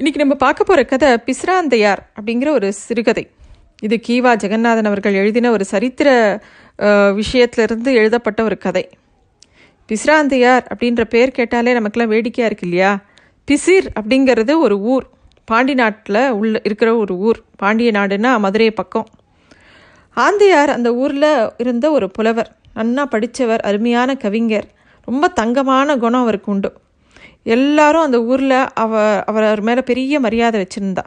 இன்றைக்கி நம்ம பார்க்க போகிற கதை பிசிராந்தையார் அப்படிங்கிற ஒரு சிறுகதை. இது கீவா ஜெகநாதன் அவர்கள் எழுதின ஒரு சரித்திர விஷயத்திலிருந்து எழுதப்பட்ட ஒரு கதை. பிசிராந்தையார் அப்படின்ற பேர் கேட்டாலே நமக்கெல்லாம் வேடிக்கையாக இருக்கு இல்லையா? பிசிர் அப்படிங்கிறது ஒரு ஊர், பாண்டி நாட்டில் இருக்கிற ஒரு ஊர். பாண்டிய நாடுன்னா மதுரை பக்கம். ஆந்தையார் அந்த ஊரில் இருந்த ஒரு புலவர், நன்னா படித்தவர், அருமையான கவிஞர். ரொம்ப தங்கமான குணம் அவருக்கு உண்டு. எல்லாரும் அந்த ஊரில் அவர் மேலே பெரிய மரியாதை வச்சுருந்தா.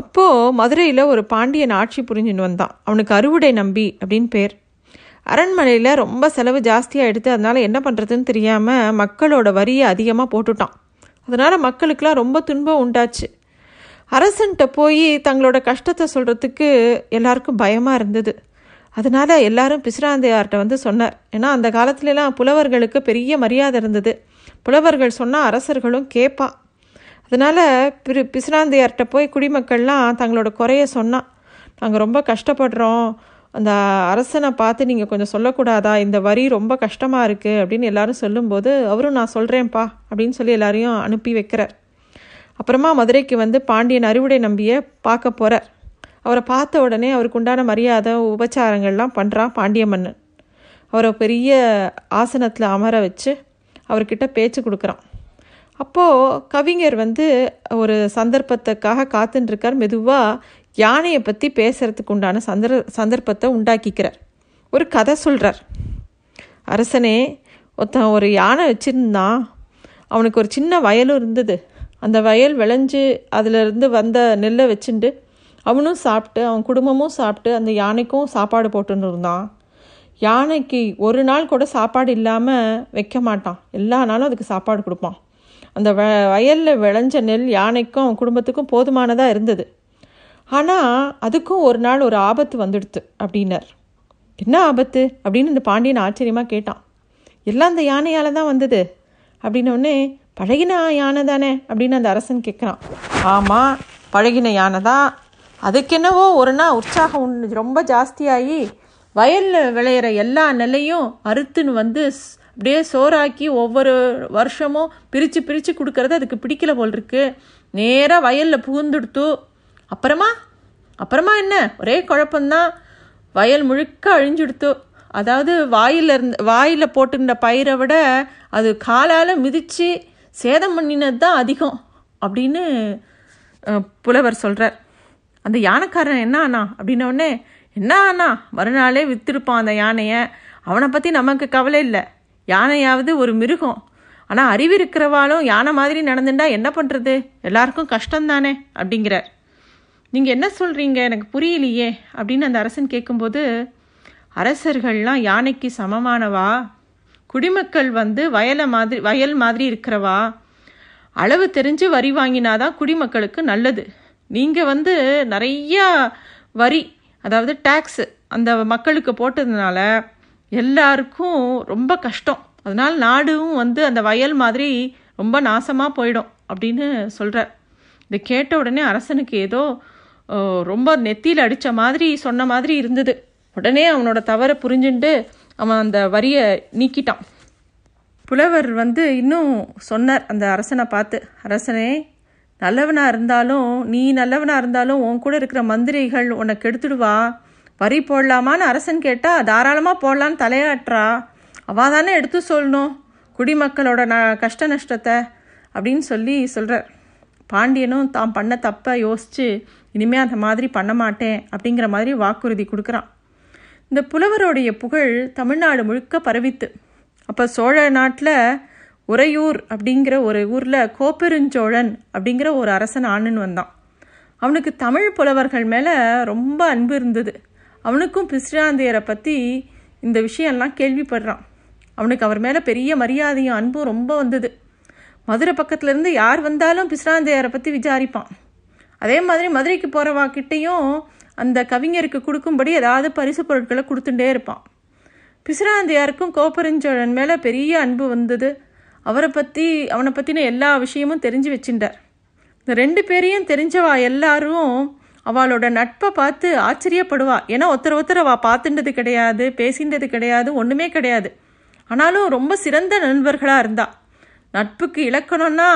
அப்போது மதுரையில் ஒரு பாண்டியன் ஆட்சி புரிஞ்சுன்னு வந்தான். அவனுக்கு அறுவுடை நம்பி அப்படின்னு பேர். அரண்மனையில் ரொம்ப செலவு ஜாஸ்தியாக எடுத்து அதனால் என்ன பண்ணுறதுன்னு தெரியாமல் மக்களோட வரியை அதிகமாக போட்டுட்டான். அதனால் மக்களுக்கெலாம் ரொம்ப துன்பம் உண்டாச்சு. அரசன்கிட்ட போய் தங்களோட கஷ்டத்தை சொல்கிறதுக்கு எல்லாருக்கும் பயமாக இருந்தது. அதனால் எல்லாரும் பிசிராந்தையார்கிட்ட வந்து சொன்னார். ஏன்னா அந்த காலத்துலலாம் புலவர்களுக்கு பெரிய மரியாதை இருந்தது. புலவர்கள் சொன்னால் அரசர்களும் கேட்பா. அதனால் பிசிராந்தையார்கிட்ட போய் குடிமக்கள்லாம் தங்களோட குறைய சொன்னான். நாங்கள் ரொம்ப கஷ்டப்படுறோம், அந்த அரசனை பார்த்து நீங்கள் கொஞ்சம் சொல்லக்கூடாதா, இந்த வரி ரொம்ப கஷ்டமாக இருக்குது அப்படின்னு எல்லாரும் சொல்லும்போது அவரும் நான் சொல்கிறேன்ப்பா அப்படின்னு சொல்லி எல்லாரையும் அனுப்பி வைக்கிறார். அப்புறமா மதுரைக்கு வந்து பாண்டியன் அறுவுடை நம்பியை பார்க்க போகிறார். அவரை பார்த்த உடனே அவருக்கு உண்டான மரியாதை உபச்சாரங்கள்லாம் பண்ணுறான் பாண்டிய மன்னன். அவரை பெரிய ஆசனத்தில் அமர வச்சு அவர்கிட்ட பேச்சு கொடுக்குறான். அப்போது கவிஞர் வந்து ஒரு சந்தர்ப்பத்துக்காக காத்துட்டுருக்கார். மெதுவாக யானையை பற்றி பேசுகிறதுக்கு உண்டான சந்தர்ப்பத்தை உண்டாக்கிக்கிறார். ஒரு கதை சொல்கிறார். அரசனே, ஒருத்தன் ஒரு யானை வச்சுருந்தான். அவனுக்கு ஒரு சின்ன வயலும் இருந்தது. அந்த வயல் விளைஞ்சு அதிலிருந்து வந்த நெல்லை வச்சுண்டு அவனும் சாப்பிட்டு அவன் குடும்பமும் சாப்பிட்டு அந்த யானைக்கும் சாப்பாடு போட்டுன்னு இருந்தான். யானைக்கு ஒரு நாள் கூட சாப்பாடு இல்லாமல் வைக்க மாட்டான், எல்லா நாளும் அதுக்கு சாப்பாடு கொடுப்பான். அந்த வயலில் விளைஞ்ச நெல் யானைக்கும் அவன் குடும்பத்துக்கும் போதுமானதாக இருந்தது. ஆனால் அதுக்கும் ஒரு நாள் ஒரு ஆபத்து வந்துடுது அப்படின்னார். என்ன ஆபத்து அப்படின்னு இந்த பாண்டியன் ஆச்சரியமாக கேட்டான். எல்லாம் அந்த யானையால் தான் வந்தது அப்படின்னோடனே, பழகின யானை தானே அப்படின்னு அந்த அரசன் கேட்குறான். ஆமாம், பழகின யானை தான். அதுக்கென்னவோ ஒரு நாள் உற்சாகம் ரொம்ப ஜாஸ்தியாகி வயலில் விளையிற எல்லா நெல்லையும் அறுத்துன்னு வந்து அப்படியே சோறாக்கி ஒவ்வொரு வருஷமும் பிரித்து பிரித்து கொடுக்கறது அதுக்கு பிடிக்கல போல் இருக்கு. நேராக வயலில் புகுந்துடுத்து. அப்புறமா என்ன, ஒரே குழப்பந்தான். வயல் முழுக்க அழிஞ்சுடுத்து. அதாவது வாயில் போட்டுக்கின்ற பயிரை விட அது காலால் மிதித்து சேதம் பண்ணினது தான் அதிகம் அப்படின்னு புலவர் சொல்கிறார். அந்த யானைக்காரன் என்ன ஆனா அப்படின்னோடனே, என்ன ஆனா மறுநாளே விற்றுருப்பான் அந்த யானையை. அவனை பற்றி நமக்கு கவலை இல்லை, யானையாவது ஒரு மிருகம். ஆனால் அறிவு இருக்கிறவாலும் யானை மாதிரி நடந்துட்டா என்ன பண்ணுறது, எல்லாருக்கும் கஷ்டம்தானே அப்படிங்கிறார். நீங்கள் என்ன சொல்கிறீங்க, எனக்கு புரியலையே அப்படின்னு அந்த அரசன் கேட்கும்போது, அரசர்கள்லாம் யானைக்கு சமமானவா, குடிமக்கள் வந்து வயல் மாதிரி இருக்கிறவா, அளவு தெரிஞ்சு வரி வாங்கினாதான் குடிமக்களுக்கு நல்லது. நீங்கள் வந்து நிறையா வரி, அதாவது டேக்ஸு அந்த மக்களுக்கு போட்டதுனால எல்லாருக்கும் ரொம்ப கஷ்டம். அதனால் நாடும் வந்து அந்த வயல் மாதிரி ரொம்ப நாசமாக போயிடும் அப்படின்னு சொல்கிறார். இதை கேட்ட உடனே அரசனுக்கு ஏதோ ரொம்ப நெத்தியில் அடித்த மாதிரி சொன்ன மாதிரி இருந்தது. உடனே அவனோட தவறை புரிஞ்சுட்டு அவன் அந்த வரியை நீக்கிட்டான். புலவர் வந்து இன்னும் சொன்னார் அந்த அரசனை பார்த்து, அரசனே, நீ நல்லவனாக இருந்தாலும் உன் கூட இருக்கிற மந்திரிகள் உன்னை கெடுத்துடுவா. வரி போடலாமான்னு அரசன் கேட்டால் தாராளமாக போடலான்னு தலையாட்டுறா. அவள் தானே எடுத்து சொல்லணும் குடிமக்களோட கஷ்ட நஷ்டத்தை அப்படின்னு சொல்லி சொல்கிறார். பாண்டியனும் தான் பண்ண தப்பை யோசித்து இனிமேல் அந்த மாதிரி பண்ண மாட்டேன் அப்படிங்கிற மாதிரி வாக்குறுதி கொடுக்குறான். இந்த புலவருடைய புகழ் தமிழ்நாடு முழுக்க பரவித்து. அப்போ சோழ நாட்டில் ஒரையூர் அப்படிங்கிற ஒரு ஊரில் கோப்பெருஞ்சோழன் அப்படிங்கிற ஒரு அரசன் ஆணுன்னு வந்தான். அவனுக்கு தமிழ் புலவர்கள் மேலே ரொம்ப அன்பு இருந்தது. அவனுக்கும் பிசிராந்தையரை பற்றி இந்த விஷயம்லாம் கேள்விப்படுறான். அவனுக்கு அவர் மேலே பெரிய மரியாதையும் அன்பும் ரொம்ப வந்தது. மதுரை பக்கத்துலேருந்து யார் வந்தாலும் பிசிராந்தையரை பற்றி விசாரிப்பான். அதே மாதிரி மதுரைக்கு போகிறவாக்கிட்டையும் அந்த கவிஞருக்கு கொடுக்கும்படி ஏதாவது பரிசு பொருட்களை கொடுத்துட்டே இருப்பான். பிசிராந்தையாருக்கும் கோப்பெருஞ்சோழன் மேலே பெரிய அன்பு வந்தது. அவனை பற்றின எல்லா விஷயமும் தெரிஞ்சு வச்சுட்டார். இந்த ரெண்டு பேரையும் தெரிஞ்சவா எல்லாரும் அவளோட நட்பை பார்த்து ஆச்சரியப்படுவா. ஏன்னா ஒருத்தர் அவள் பார்த்துட்டது கிடையாது, பேசின்றது கிடையாது, ஒன்றுமே கிடையாது. ஆனாலும் ரொம்ப சிறந்த நண்பர்களாக இருந்தாள். நட்புக்கு இலக்கணம்னா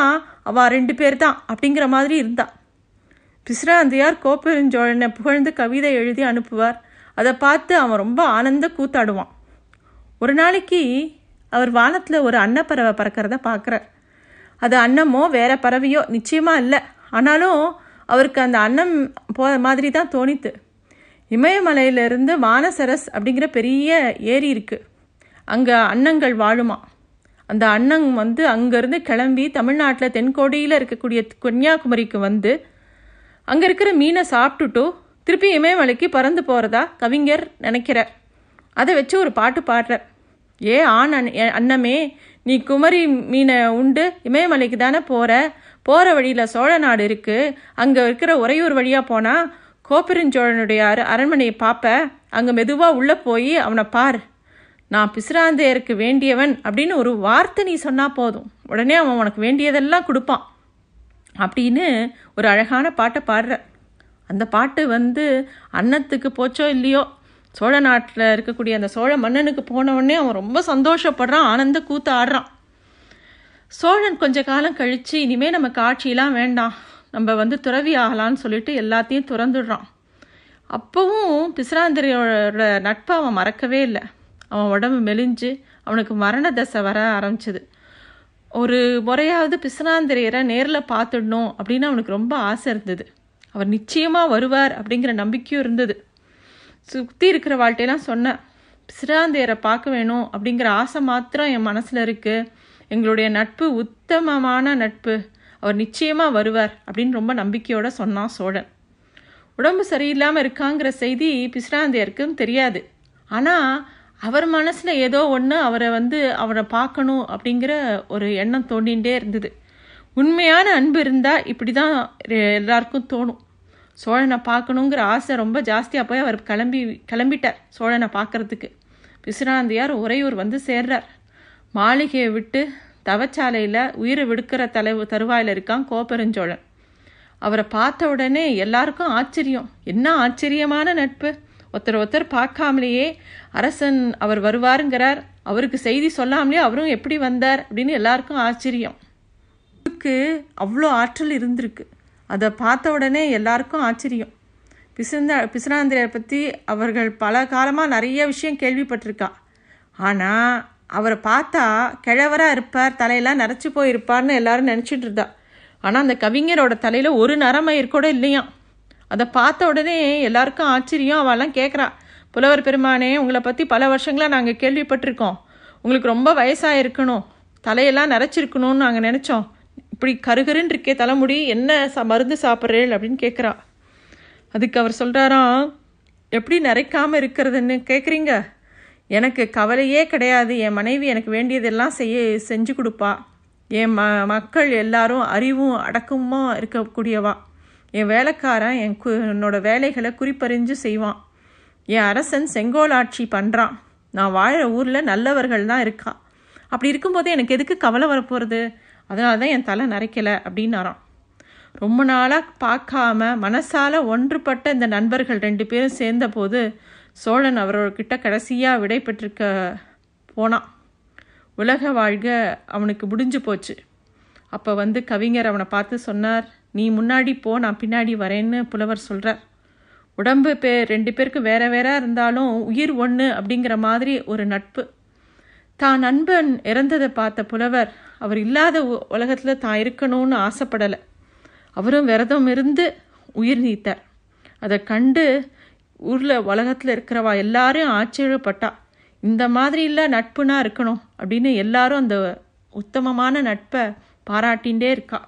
அவள் 2 பேர் தான் அப்படிங்கிற மாதிரி இருந்தாள். பிசிராந்தையார் கோப்பெருஞ்சோழனை புகழ்ந்து கவிதை எழுதி அனுப்புவார். அதை பார்த்து அவன் ரொம்ப ஆனந்த கூத்தாடுவான். ஒரு நாளைக்கு அவர் வானத்தில் ஒரு அன்னப்பறவை பறக்கிறத பார்க்குறார். அது அன்னமோ வேற பறவையோ நிச்சயமாக இல்லை, ஆனாலும் அவருக்கு அந்த அன்னம் போகிற மாதிரி தான் தோணித்து. இமயமலையிலிருந்து மானசரஸ் அப்படிங்கிற பெரிய ஏரி இருக்குது, அங்கே அன்னங்கள் வாழுமா. அந்த அன்னங் வந்து அங்கேருந்து கிளம்பி தமிழ்நாட்டில் தென்கோடியில் இருக்கக்கூடிய கன்னியாகுமரிக்கு வந்து அங்கே இருக்கிற மீனை சாப்பிட்டுட்டு திருப்பி இமயமலைக்கு பறந்து போகிறதா கவிஞர் நினைக்கிறார். அதை வச்சு ஒரு பாட்டு பாடுறார். ஏ ஆண் அன்னமே, நீ குமரி மீனை உண்டு இமயமலைக்கு தானே போகிற வழியில் சோழ நாடு இருக்குது, அங்கே இருக்கிற ஒரையூர் வழியாக போனால் கோப்பெருஞ்சோழனுடைய அரண்மனையை பார்ப்ப, அங்கே மெதுவாக உள்ளே போய் அவனை பார், நான் பிசிராந்தையருக்கு வேண்டியவன் அப்படின்னு ஒரு வார்த்தை நீ சொன்னால் போதும், உடனே அவன் உனக்கு வேண்டியதெல்லாம் கொடுப்பான் அப்படின்னு ஒரு அழகான பாட்டை பாடுற. அந்த பாட்டு வந்து அன்னத்துக்கு போச்சோ இல்லையோ, சோழ நாட்டில் இருக்கக்கூடிய அந்த சோழ மன்னனுக்கு போனவுடனே அவன் ரொம்ப சந்தோஷப்படுறான், ஆனந்த கூத்து ஆடுறான். சோழன் கொஞ்ச காலம் கழித்து இனிமேல் நம்ம காட்சியெலாம் வேண்டாம், நம்ம வந்து துறவி ஆகலான்னு சொல்லிட்டு எல்லாத்தையும் துறந்துடுறான். அப்போவும் பிசிராந்தரியோட நட்பை அவன் மறக்கவே இல்லை. அவன் உடம்பு மெலிஞ்சு அவனுக்கு மரண தசை வர ஆரம்பிச்சது. ஒரு முறையாவது பிசிராந்திரையரை நேரில் பார்த்துடணும் அப்படின்னு அவனுக்கு ரொம்ப ஆசை இருந்தது. அவர் நிச்சயமாக வருவார் அப்படிங்கிற நம்பிக்கையும் இருந்தது. சுற்றி இருக்கிற வாழ்க்கையெல்லாம் சொன்னேன், பிசிராந்தையரை பார்க்க வேணும் அப்படிங்கிற ஆசை மாத்திரம் என் மனசில் இருக்குது, எங்களுடைய நட்பு உத்தமமான நட்பு, அவர் நிச்சயமாக வருவார் அப்படின்னு ரொம்ப நம்பிக்கையோடு சொன்னான் சோழன். உடம்பு சரியில்லாமல் இருக்காங்கிற செய்தி பிசிராந்தையருக்கும் தெரியாது. ஆனால் அவர் மனசில் ஏதோ ஒன்று அவரை பார்க்கணும் அப்படிங்கிற ஒரு எண்ணம் தோண்டிகிட்டே இருந்தது. உண்மையான அன்பு இருந்தால் இப்படி தான் எல்லாருக்கும் தோணும். சோழனை பார்க்கணுங்கிற ஆசை ரொம்ப ஜாஸ்தியாக போய் அவர் கிளம்பிட்டார் சோழனை பார்க்கறதுக்கு. பிசிராந்தையார் ஒரையூர் வந்து சேர்றார். மாளிகையை விட்டு தவச்சாலையில் உயிரை விடுக்கிற தருவாயில் இருக்கான் கோப்பெருஞ்சோழன். அவரை பார்த்த உடனே எல்லாருக்கும் ஆச்சரியம். என்ன ஆச்சரியமான நட்பு, ஒருத்தர் பார்க்காமலேயே அரசன் அவர் வருவாருங்கிறார், அவருக்கு செய்தி சொல்லாமலேயே அவரும் எப்படி வந்தார் அப்படின்னு எல்லாருக்கும் ஆச்சரியம். அவருக்கு அவ்வளோ ஆற்றல் இருந்திருக்கு. அதை பார்த்த உடனே எல்லாருக்கும் ஆச்சரியம். பிசிராந்திரையர் பற்றி அவர்கள் பல காலமாக நிறைய விஷயம் கேள்விப்பட்டிருக்கா. ஆனால் அவரை பார்த்தா கிழவராக இருப்பார், தலையெல்லாம் நரைச்சி போயிருப்பார்னு எல்லாரும் நினச்சிட்டு இருந்தா. ஆனால் அந்த கவிஞரோட தலையில் ஒரு நரமயிர் கூட இல்லையா. அதை பார்த்த உடனே எல்லாருக்கும் ஆச்சரியம். அவெல்லாம் கேட்குறா, புலவர் பெருமானே, உங்களை பற்றி பல வருஷங்களாக நாங்கள் கேள்விப்பட்டிருக்கோம், உங்களுக்கு ரொம்ப வயசாக இருக்கணும், தலையெல்லாம் நரைச்சிருக்கணும்னு நாங்கள் நினச்சோம், இப்படி கருகருன்னு இருக்கே தலைமுடி, என்ன மருந்து சாப்பிட்றேள் அப்படின்னு கேட்குறா. அதுக்கு அவர் சொல்கிறாராம், எப்படி நரைக்காமல் இருக்கிறதுன்னு கேட்குறீங்க, எனக்கு கவலையே கிடையாது, என் மனைவி எனக்கு வேண்டியதெல்லாம் செஞ்சு கொடுப்பா, என் மக்கள் எல்லாரும் அறிவும் அடக்கமாக இருக்கக்கூடியவா, என் வேலைக்காரன் என்னோட வேலைகளை குறிப்பறிஞ்சு செய்வான், என் அரசன் செங்கோலாட்சி பண்ணுறான், நான் வாழற ஊரில் நல்லவர்கள் தான் இருக்கா, அப்படி இருக்கும்போது எனக்கு எதுக்கு கவலை வரப்போகிறது, அதனால தான் என் தலை நரைக்கலை அப்படின்னாராம். ரொம்ப நாளாக பார்க்காம மனசால் ஒன்றுபட்ட இந்த நண்பர்கள் 2 பேரும் சேர்ந்த போது சோழன் அவர்கிட்ட கடைசியாக விடை பெற்றிருக்க போனான். உலக வாழ்க அவனுக்கு முடிஞ்சு போச்சு. அப்போ வந்து கவிஞர் அவனை பார்த்து சொன்னார், நீ முன்னாடி போ, நான் பின்னாடி வரேன்னு புலவர் சொல்கிறார். உடம்பு 2 பேருக்கு வேற வேற இருந்தாலும் உயிர் ஒன்று அப்படிங்கிற மாதிரி ஒரு நட்பு. தான் நண்பன் இறந்ததை பார்த்த புலவர் அவர் இல்லாத உலகத்தில் தான் இருக்கணும்னு ஆசைப்படலை. அவரும் விரதம் இருந்து உயிர் நீத்தார். அதை கண்டு ஊரில் உலகத்தில் இருக்கிறவா எல்லாரும் ஆச்சரியப்பட்டா. இந்த மாதிரிலாம் நட்புனா இருக்கணும் அப்படின்னு எல்லாரும் அந்த உத்தமமான நட்பை பாராட்டின்றே இருக்கா.